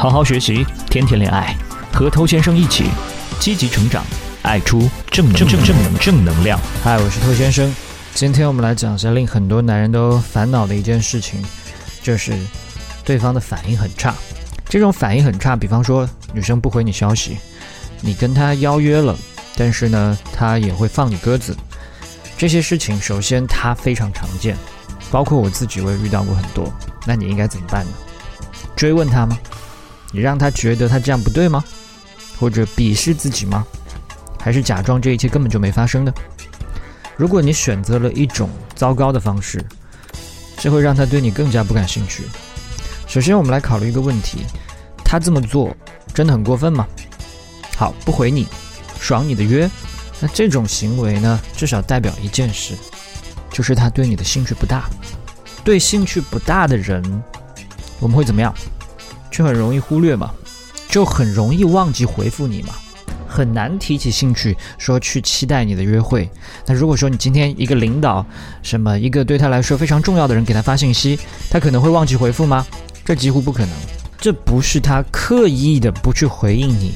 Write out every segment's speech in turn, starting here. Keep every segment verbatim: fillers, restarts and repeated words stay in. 好好学习，天天恋爱，和头先生一起积极成长，爱出正正正正正能量。嗨，我是头先生，今天我们来讲一下令很多男人都烦恼的一件事情，就是对方的反应很差。这种反应很差，比方说女生不回你消息，你跟她邀约了，但是呢，她也会放你鸽子。这些事情，首先它非常常见，包括我自己我也遇到过很多。那你应该怎么办呢？追问他吗？你让他觉得他这样不对吗？或者鄙视自己吗？还是假装这一切根本就没发生呢？如果你选择了一种糟糕的方式，这会让他对你更加不感兴趣。首先我们来考虑一个问题，他这么做真的很过分吗？好，不回你，爽你的约，那这种行为呢，至少代表一件事，就是他对你的兴趣不大。对兴趣不大的人，我们会怎么样？就很容易忽略嘛，就很容易忘记回复你嘛，很难提起兴趣说去期待你的约会。那如果说你今天一个领导，什么一个对他来说非常重要的人给他发信息，他可能会忘记回复吗？这几乎不可能。这不是他刻意的不去回应你，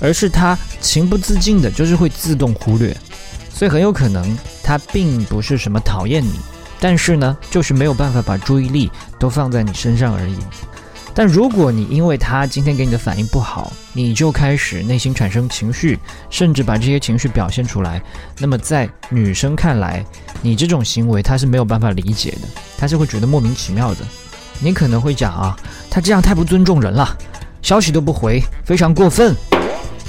而是他情不自禁的就是会自动忽略。所以很有可能他并不是什么讨厌你，但是呢就是没有办法把注意力都放在你身上而已。但如果你因为他今天给你的反应不好，你就开始内心产生情绪，甚至把这些情绪表现出来，那么在女生看来，你这种行为她是没有办法理解的，她是会觉得莫名其妙的。你可能会讲啊，他这样太不尊重人了，消息都不回，非常过分。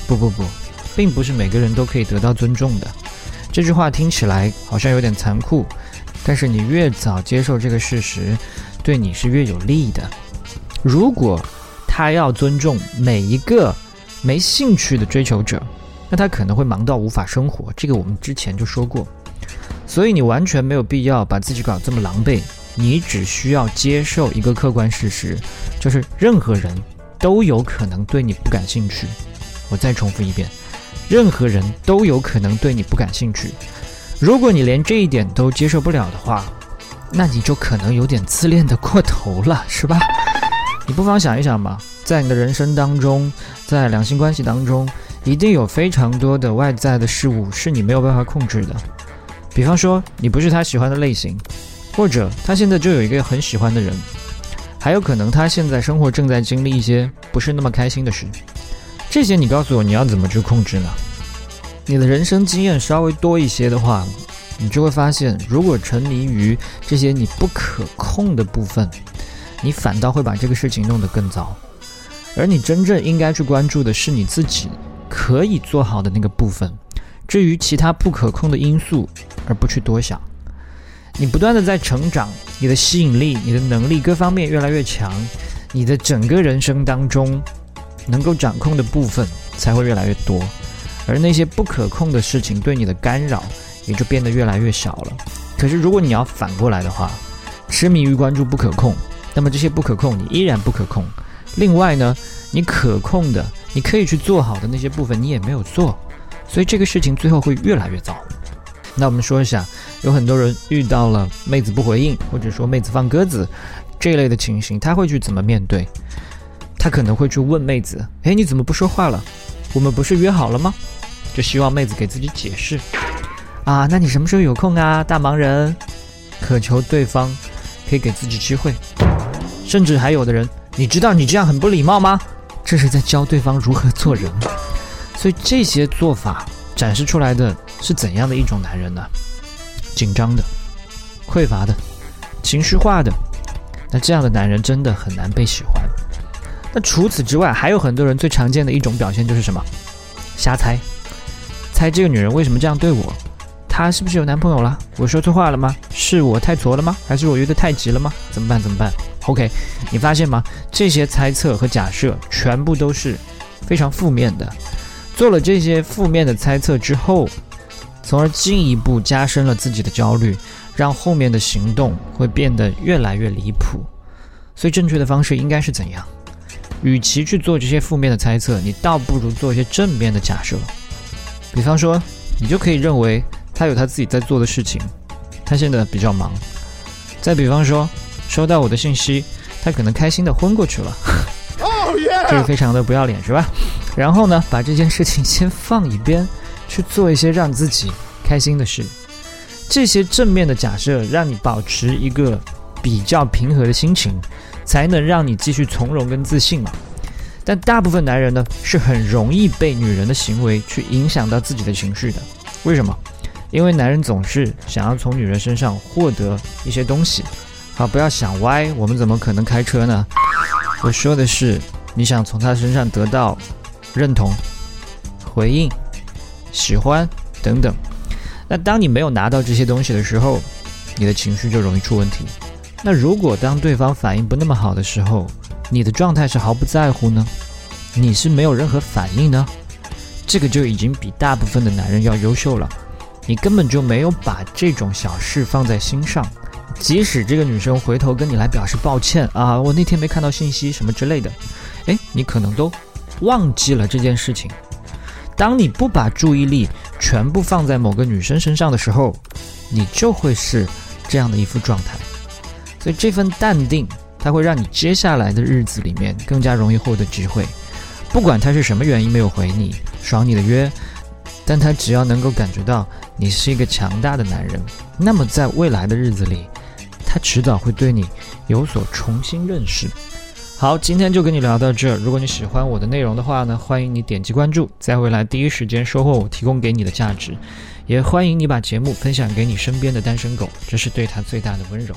不不不，并不是每个人都可以得到尊重的。这句话听起来好像有点残酷，但是你越早接受这个事实，对你是越有利的。如果他要尊重每一个没兴趣的追求者，那他可能会忙到无法生活，这个我们之前就说过。所以你完全没有必要把自己搞这么狼狈，你只需要接受一个客观事实，就是任何人都有可能对你不感兴趣。我再重复一遍，任何人都有可能对你不感兴趣。如果你连这一点都接受不了的话，那你就可能有点自恋的过头了，是吧？你不妨想一想吧，在你的人生当中，在两性关系当中，一定有非常多的外在的事物是你没有办法控制的。比方说你不是他喜欢的类型，或者他现在就有一个很喜欢的人，还有可能他现在生活正在经历一些不是那么开心的事。这些你告诉我你要怎么去控制呢？你的人生经验稍微多一些的话，你就会发现，如果沉迷于这些你不可控的部分，你反倒会把这个事情弄得更糟。而你真正应该去关注的是你自己可以做好的那个部分，至于其他不可控的因素而不去多想。你不断的在成长，你的吸引力，你的能力各方面越来越强，你的整个人生当中能够掌控的部分才会越来越多，而那些不可控的事情对你的干扰也就变得越来越小了。可是如果你要反过来的话，痴迷于关注不可控，那么这些不可控你依然不可控。另外呢，你可控的，你可以去做好的那些部分你也没有做，所以这个事情最后会越来越糟。那我们说一下，有很多人遇到了妹子不回应，或者说妹子放鸽子这一类的情形，他会去怎么面对？他可能会去问妹子，诶，你怎么不说话了？我们不是约好了吗？就希望妹子给自己解释啊，那你什么时候有空啊，大忙人。渴求对方可以给自己机会。甚至还有的人，你知道你这样很不礼貌吗？这是在教对方如何做人。所以这些做法展示出来的是怎样的一种男人呢？紧张的，匮乏的，情绪化的。那这样的男人真的很难被喜欢。那除此之外，还有很多人最常见的一种表现就是什么？瞎猜，猜这个女人为什么这样对我？她是不是有男朋友了？我说错话了吗？是我太挫了吗？还是我约得太急了吗？怎么办？怎么办 ？OK， 你发现吗？这些猜测和假设全部都是非常负面的。做了这些负面的猜测之后，从而进一步加深了自己的焦虑，让后面的行动会变得越来越离谱。所以正确的方式应该是怎样？与其去做这些负面的猜测，你倒不如做一些正面的假设。比方说，你就可以认为他有他自己在做的事情，他现在比较忙。再比方说，收到我的信息，他可能开心的昏过去了。Oh, 这个非常的不要脸是吧？然后呢，把这件事情先放一边，去做一些让自己开心的事。这些正面的假设让你保持一个比较平和的心情，才能让你继续从容跟自信嘛。但大部分男人呢，是很容易被女人的行为去影响到自己的情绪的。为什么？因为男人总是想要从女人身上获得一些东西。好，不要想歪，我们怎么可能开车呢？我说的是，你想从她身上得到认同、回应、喜欢等等。那当你没有拿到这些东西的时候，你的情绪就容易出问题。那如果当对方反应不那么好的时候，你的状态是毫不在乎呢？你是没有任何反应呢？这个就已经比大部分的男人要优秀了。你根本就没有把这种小事放在心上，即使这个女生回头跟你来表示抱歉啊，我那天没看到信息什么之类的，诶，你可能都忘记了这件事情。当你不把注意力全部放在某个女生身上的时候，你就会是这样的一副状态。所以这份淡定，它会让你接下来的日子里面更加容易获得机会。不管他是什么原因没有回你，爽你的约，但他只要能够感觉到你是一个强大的男人，那么在未来的日子里，他迟早会对你有所重新认识。好，今天就跟你聊到这。如果你喜欢我的内容的话呢，欢迎你点击关注，在未来第一时间收获我提供给你的价值，也欢迎你把节目分享给你身边的单身狗，这是对他最大的温柔。